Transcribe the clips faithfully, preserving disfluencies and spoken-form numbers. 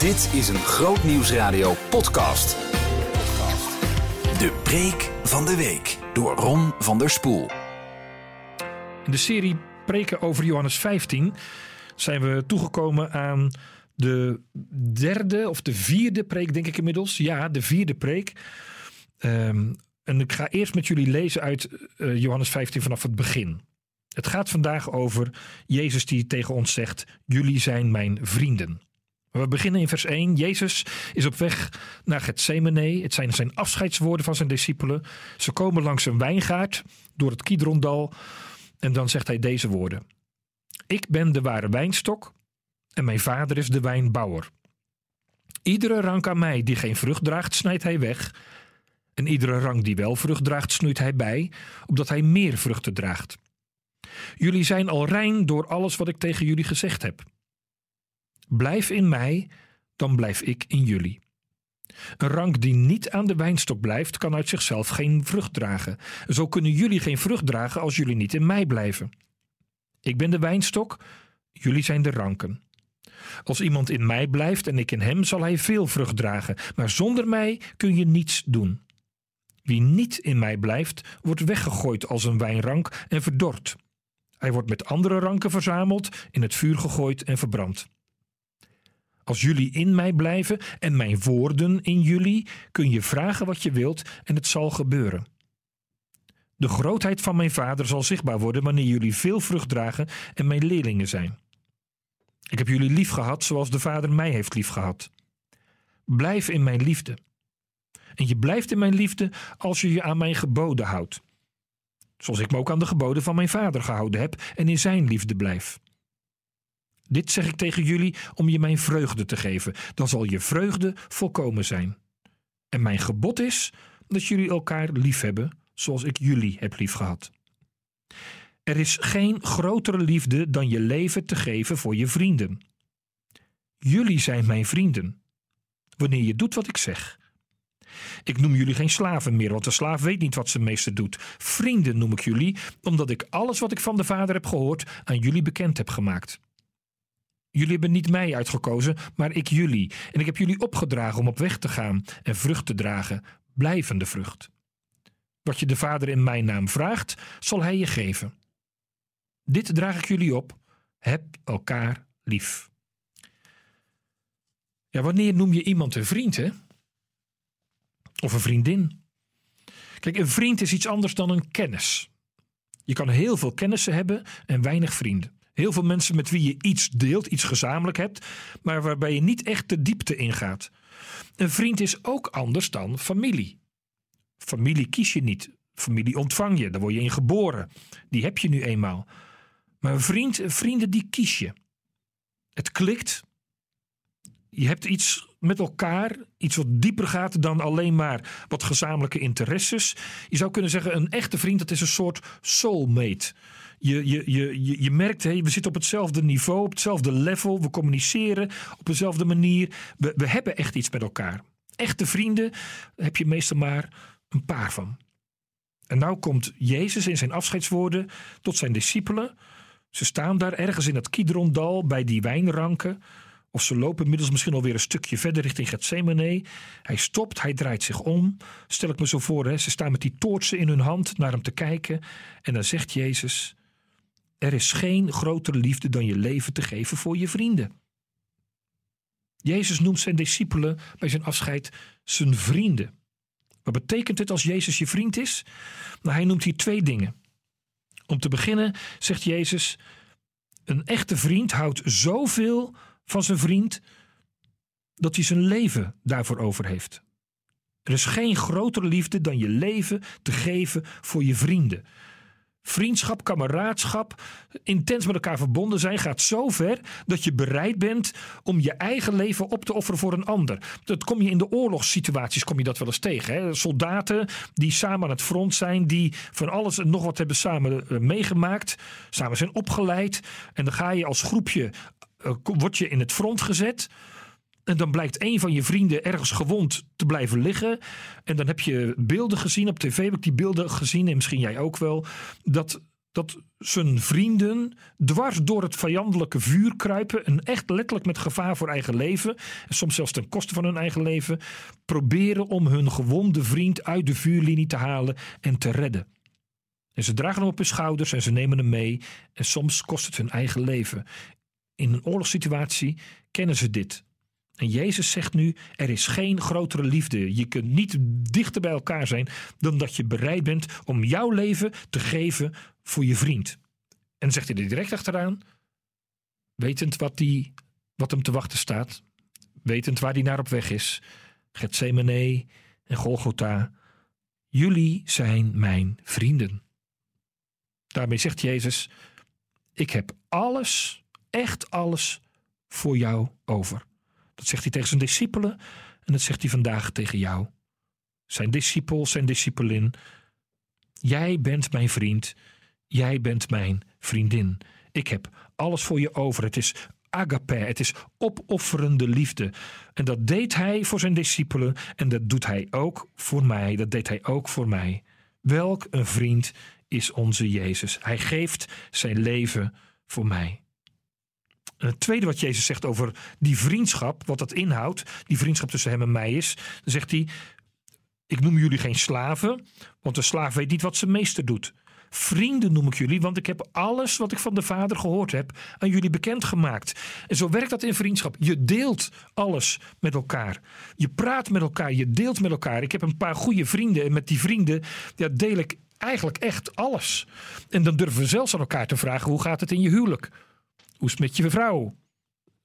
Dit is een Groot Nieuws Radio podcast. De preek van de week door Ron van der Spoel. In de serie preken over Johannes vijftien zijn we toegekomen aan de derde of de vierde preek, denk ik inmiddels. Ja, de vierde preek. Um, en ik ga eerst met jullie lezen uit uh, Johannes vijftien vanaf het begin. Het gaat vandaag over Jezus die tegen ons zegt: jullie zijn mijn vrienden. We beginnen in vers één. Jezus is op weg naar Gethsemane. Het zijn zijn afscheidswoorden van zijn discipelen. Ze komen langs een wijngaard door het Kidrondal. En dan zegt hij deze woorden: ik ben de ware wijnstok en mijn vader is de wijnbouwer. Iedere rank aan mij die geen vrucht draagt, snijdt hij weg. En iedere rank die wel vrucht draagt, snoeit hij bij, opdat hij meer vruchten draagt. Jullie zijn al rein door alles wat ik tegen jullie gezegd heb. Blijf in mij, dan blijf ik in jullie. Een rank die niet aan de wijnstok blijft, kan uit zichzelf geen vrucht dragen. Zo kunnen jullie geen vrucht dragen als jullie niet in mij blijven. Ik ben de wijnstok, jullie zijn de ranken. Als iemand in mij blijft en ik in hem, zal hij veel vrucht dragen. Maar zonder mij kun je niets doen. Wie niet in mij blijft, wordt weggegooid als een wijnrank en verdord. Hij wordt met andere ranken verzameld, in het vuur gegooid en verbrand. Als jullie in mij blijven en mijn woorden in jullie, kun je vragen wat je wilt en het zal gebeuren. De grootheid van mijn vader zal zichtbaar worden wanneer jullie veel vrucht dragen en mijn leerlingen zijn. Ik heb jullie lief gehad zoals de vader mij heeft lief gehad. Blijf in mijn liefde. En je blijft in mijn liefde als je je aan mijn geboden houdt. Zoals ik me ook aan de geboden van mijn vader gehouden heb en in zijn liefde blijf. Dit zeg ik tegen jullie om je mijn vreugde te geven. Dan zal je vreugde volkomen zijn. En mijn gebod is dat jullie elkaar lief hebben zoals ik jullie heb lief gehad. Er is geen grotere liefde dan je leven te geven voor je vrienden. Jullie zijn mijn vrienden, wanneer je doet wat ik zeg. Ik noem jullie geen slaven meer, want de slaaf weet niet wat zijn meester doet. Vrienden noem ik jullie, omdat ik alles wat ik van de Vader heb gehoord aan jullie bekend heb gemaakt. Jullie hebben niet mij uitgekozen, maar ik jullie. En ik heb jullie opgedragen om op weg te gaan en vrucht te dragen, blijvende vrucht. Wat je de Vader in mijn naam vraagt, zal hij je geven. Dit draag ik jullie op. Heb elkaar lief. Ja, wanneer noem je iemand een vriend, hè? Of een vriendin? Kijk, een vriend is iets anders dan een kennis. Je kan heel veel kennissen hebben en weinig vrienden. Heel veel mensen met wie je iets deelt, iets gezamenlijk hebt, maar waarbij je niet echt de diepte ingaat. Een vriend is ook anders dan familie. Familie kies je niet. Familie ontvang je. Daar word je in geboren. Die heb je nu eenmaal. Maar een vriend, vrienden die kies je. Het klikt. Je hebt iets met elkaar. Iets wat dieper gaat dan alleen maar wat gezamenlijke interesses. Je zou kunnen zeggen een echte vriend, dat is een soort soulmate. Je, je, je, je, je merkt, hey, we zitten op hetzelfde niveau, op hetzelfde level. We communiceren op dezelfde manier. We, we hebben echt iets met elkaar. Echte vrienden heb je meestal maar een paar van. En nou komt Jezus in zijn afscheidswoorden tot zijn discipelen. Ze staan daar ergens in het Kidrondal bij die wijnranken. Of ze lopen inmiddels misschien alweer een stukje verder richting Gethsemane. Hij stopt, hij draait zich om. Stel ik me zo voor, hè? Ze staan met die toortsen in hun hand naar hem te kijken. En dan zegt Jezus: er is geen grotere liefde dan je leven te geven voor je vrienden. Jezus noemt zijn discipelen bij zijn afscheid zijn vrienden. Wat betekent het als Jezus je vriend is? Nou, hij noemt hier twee dingen. Om te beginnen zegt Jezus: een echte vriend houdt zoveel van zijn vriend dat hij zijn leven daarvoor over heeft. Er is geen grotere liefde dan je leven te geven voor je vrienden. Vriendschap, kameraadschap, intens met elkaar verbonden zijn gaat zo ver dat je bereid bent om je eigen leven op te offeren voor een ander. Dat kom je in de oorlogssituaties kom je dat wel eens tegen. Hè? Soldaten die samen aan het front zijn, die van alles en nog wat hebben samen uh, meegemaakt, samen zijn opgeleid. En dan ga je als groepje, uh, word je in het front gezet. En dan blijkt een van je vrienden ergens gewond te blijven liggen. En dan heb je beelden gezien op tv, heb ik die beelden gezien en misschien jij ook wel. Dat dat zijn vrienden dwars door het vijandelijke vuur kruipen en echt letterlijk met gevaar voor eigen leven, soms zelfs ten koste van hun eigen leven, proberen om hun gewonde vriend uit de vuurlinie te halen en te redden. En ze dragen hem op hun schouders en ze nemen hem mee en soms kost het hun eigen leven. In een oorlogssituatie kennen ze dit. En Jezus zegt nu, er is geen grotere liefde. Je kunt niet dichter bij elkaar zijn dan dat je bereid bent om jouw leven te geven voor je vriend. En dan zegt hij er direct achteraan, wetend wat, die, wat hem te wachten staat, wetend waar hij naar op weg is, Gethsemane en Golgotha, jullie zijn mijn vrienden. Daarmee zegt Jezus, ik heb alles, echt alles voor jou over. Dat zegt hij tegen zijn discipelen en dat zegt hij vandaag tegen jou. Zijn discipel, zijn discipelin. Jij bent mijn vriend, jij bent mijn vriendin. Ik heb alles voor je over. Het is agape, het is opofferende liefde. En dat deed hij voor zijn discipelen en dat doet hij ook voor mij. Dat deed hij ook voor mij. Welk een vriend is onze Jezus. Hij geeft zijn leven voor mij. En het tweede wat Jezus zegt over die vriendschap, wat dat inhoudt, die vriendschap tussen hem en mij is, dan zegt hij, ik noem jullie geen slaven, want de slaaf weet niet wat zijn meester doet. Vrienden noem ik jullie, want ik heb alles wat ik van de Vader gehoord heb aan jullie bekendgemaakt. En zo werkt dat in vriendschap. Je deelt alles met elkaar. Je praat met elkaar, je deelt met elkaar. Ik heb een paar goede vrienden en met die vrienden ja, deel ik eigenlijk echt alles. En dan durven we zelfs aan elkaar te vragen, hoe gaat het in je huwelijk? Hoe is het met je vrouw?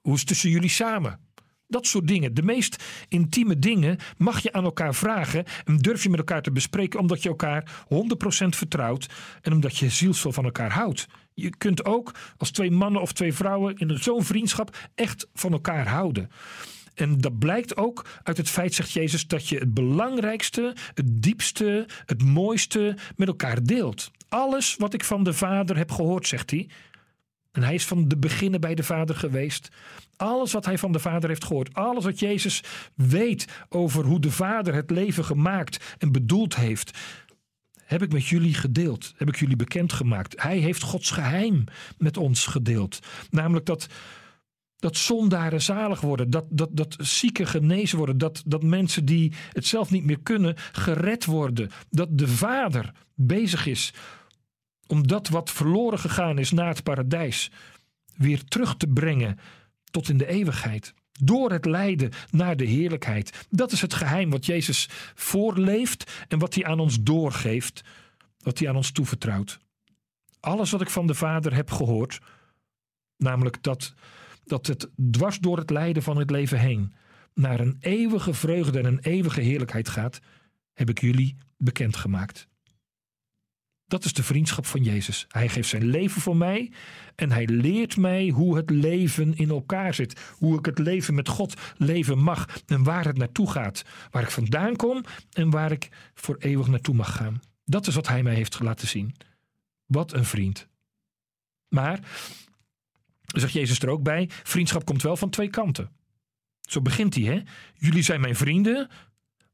Hoe is het tussen jullie samen? Dat soort dingen. De meest intieme dingen mag je aan elkaar vragen. En durf je met elkaar te bespreken. Omdat je elkaar honderd procent vertrouwt. En omdat je zielsvol van elkaar houdt. Je kunt ook als twee mannen of twee vrouwen in zo'n vriendschap echt van elkaar houden. En dat blijkt ook uit het feit, zegt Jezus, dat je het belangrijkste, het diepste, het mooiste met elkaar deelt. Alles wat ik van de Vader heb gehoord, zegt hij. En hij is van de beginnen bij de Vader geweest. Alles wat hij van de Vader heeft gehoord. Alles wat Jezus weet over hoe de Vader het leven gemaakt en bedoeld heeft. Heb ik met jullie gedeeld. Heb ik jullie bekendgemaakt. Hij heeft Gods geheim met ons gedeeld. Namelijk dat, dat zondaren zalig worden. Dat, dat, dat zieken genezen worden. Dat, dat mensen die het zelf niet meer kunnen gered worden. Dat de Vader bezig is om dat wat verloren gegaan is naar het paradijs weer terug te brengen tot in de eeuwigheid. Door het lijden naar de heerlijkheid. Dat is het geheim wat Jezus voorleeft en wat hij aan ons doorgeeft. Wat hij aan ons toevertrouwt. Alles wat ik van de Vader heb gehoord, namelijk dat, dat het dwars door het lijden van het leven heen naar een eeuwige vreugde en een eeuwige heerlijkheid gaat, heb ik jullie bekendgemaakt. Dat is de vriendschap van Jezus. Hij geeft zijn leven voor mij en hij leert mij hoe het leven in elkaar zit. Hoe ik het leven met God leven mag en waar het naartoe gaat. Waar ik vandaan kom en waar ik voor eeuwig naartoe mag gaan. Dat is wat hij mij heeft laten zien. Wat een vriend. Maar, zegt Jezus er ook bij, vriendschap komt wel van twee kanten. Zo begint hij, hè? Jullie zijn mijn vrienden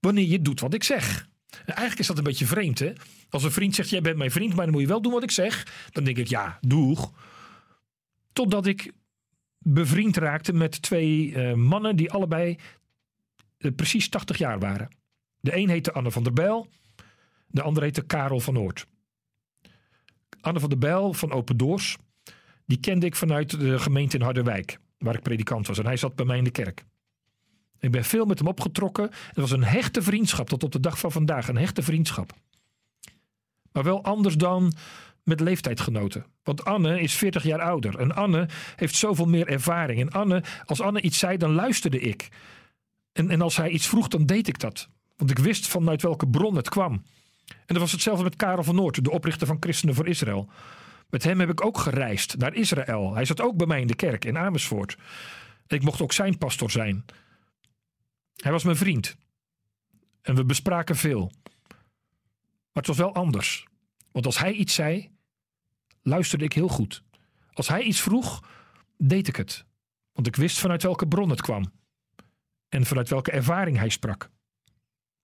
wanneer je doet wat ik zeg. Eigenlijk is dat een beetje vreemd, hè? Als een vriend zegt, jij bent mijn vriend, maar dan moet je wel doen wat ik zeg. Dan denk ik, ja, doeg. Totdat ik bevriend raakte met twee uh, mannen die allebei uh, precies tachtig jaar waren. De een heette Anne van der Bijl, de ander heette Karel van Oord. Anne van der Bijl van Opendoors, die kende ik vanuit de gemeente in Harderwijk, waar ik predikant was. En hij zat bij mij in de kerk. Ik ben veel met hem opgetrokken. Het was een hechte vriendschap tot op de dag van vandaag. Een hechte vriendschap. Maar wel anders dan met leeftijdgenoten. Want Anne is veertig jaar ouder. En Anne heeft zoveel meer ervaring. En Anne, als Anne iets zei, dan luisterde ik. En, en als hij iets vroeg, dan deed ik dat. Want ik wist vanuit welke bron het kwam. En dat was hetzelfde met Karel van Oord, de oprichter van Christenen voor Israël. Met hem heb ik ook gereisd naar Israël. Hij zat ook bij mij in de kerk in Amersfoort. En ik mocht ook zijn pastoor zijn. Hij was mijn vriend. En we bespraken veel. Maar het was wel anders. Want als hij iets zei, luisterde ik heel goed. Als hij iets vroeg, deed ik het. Want ik wist vanuit welke bron het kwam. En vanuit welke ervaring hij sprak.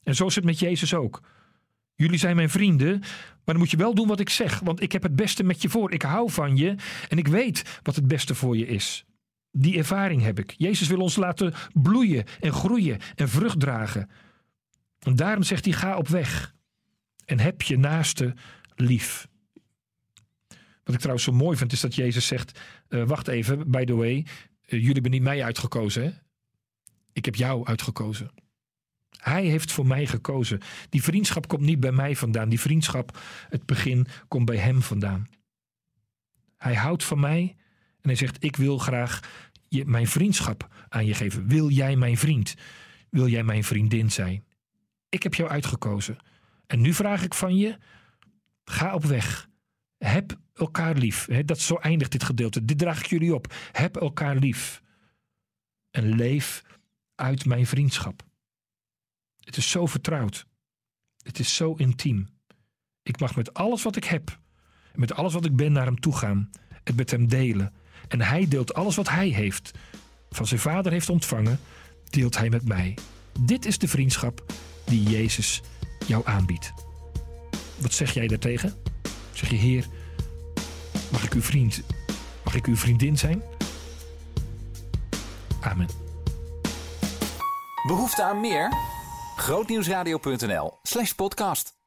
En zo is het met Jezus ook. Jullie zijn mijn vrienden, maar dan moet je wel doen wat ik zeg. Want ik heb het beste met je voor. Ik hou van je en ik weet wat het beste voor je is. Die ervaring heb ik. Jezus wil ons laten bloeien en groeien en vrucht dragen. En daarom zegt hij, ga op weg. En heb je naaste lief. Wat ik trouwens zo mooi vind is dat Jezus zegt, uh, wacht even, by the way, uh, jullie hebben niet mij uitgekozen, hè? Ik heb jou uitgekozen. Hij heeft voor mij gekozen. Die vriendschap komt niet bij mij vandaan. Die vriendschap, het begin, komt bij hem vandaan. Hij houdt van mij en hij zegt, ik wil graag je, mijn vriendschap aan je geven. Wil jij mijn vriend? Wil jij mijn vriendin zijn? Ik heb jou uitgekozen. En nu vraag ik van je, ga op weg. Heb elkaar lief. Dat zo eindigt dit gedeelte. Dit draag ik jullie op. Heb elkaar lief. En leef uit mijn vriendschap. Het is zo vertrouwd. Het is zo intiem. Ik mag met alles wat ik heb, met alles wat ik ben, naar hem toe gaan. Het met hem delen. En hij deelt alles wat hij heeft, van zijn vader heeft ontvangen, deelt hij met mij. Dit is de vriendschap die Jezus jou aanbiedt. Wat zeg jij daartegen? Zeg je, Heer, mag ik uw vriend, mag ik uw vriendin zijn? Amen. Behoefte aan meer? grootnieuwsradio.nl slash podcast